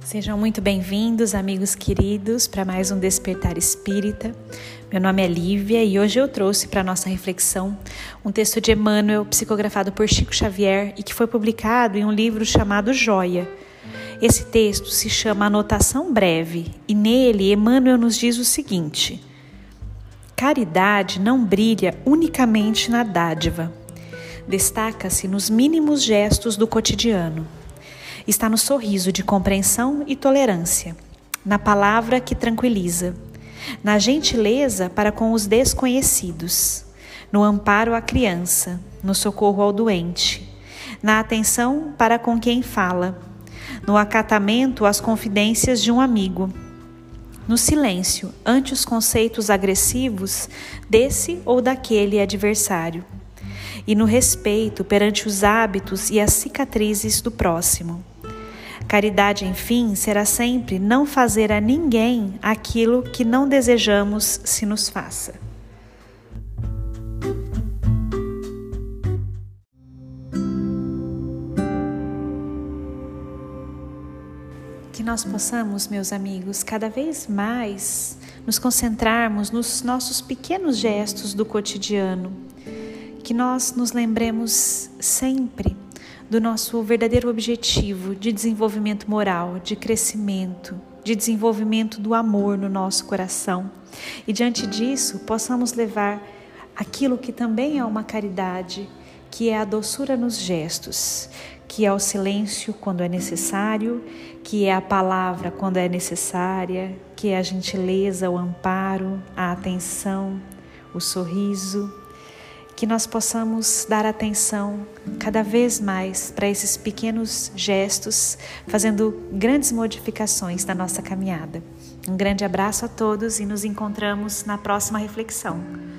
Sejam muito bem-vindos, amigos queridos, para mais um Despertar Espírita. Meu nome é Lívia e hoje eu trouxe para a nossa reflexão um texto de Emmanuel, psicografado por Chico Xavier e que foi publicado em um livro chamado Joia. Esse texto se chama Anotação Breve e nele Emmanuel nos diz o seguinte: caridade não brilha unicamente na dádiva. Destaca-se nos mínimos gestos do cotidiano. Está no sorriso de compreensão e tolerância, na palavra que tranquiliza, na gentileza para com os desconhecidos, no amparo à criança, no socorro ao doente, na atenção para com quem fala, no acatamento às confidências de um amigo, no silêncio ante os conceitos agressivos desse ou daquele adversário, e no respeito perante os hábitos e as cicatrizes do próximo. Caridade, enfim, será sempre não fazer a ninguém aquilo que não desejamos se nos faça. Que nós possamos, meus amigos, cada vez mais nos concentrarmos nos nossos pequenos gestos do cotidiano. Que nós nos lembremos sempre do nosso verdadeiro objetivo de desenvolvimento moral, de crescimento, de desenvolvimento do amor no nosso coração. E diante disso, possamos levar aquilo que também é uma caridade, que é a doçura nos gestos, que é o silêncio quando é necessário, que é a palavra quando é necessária, que é a gentileza, o amparo, a atenção, o sorriso. Que nós possamos dar atenção cada vez mais para esses pequenos gestos, fazendo grandes modificações na nossa caminhada. Um grande abraço a todos e nos encontramos na próxima reflexão.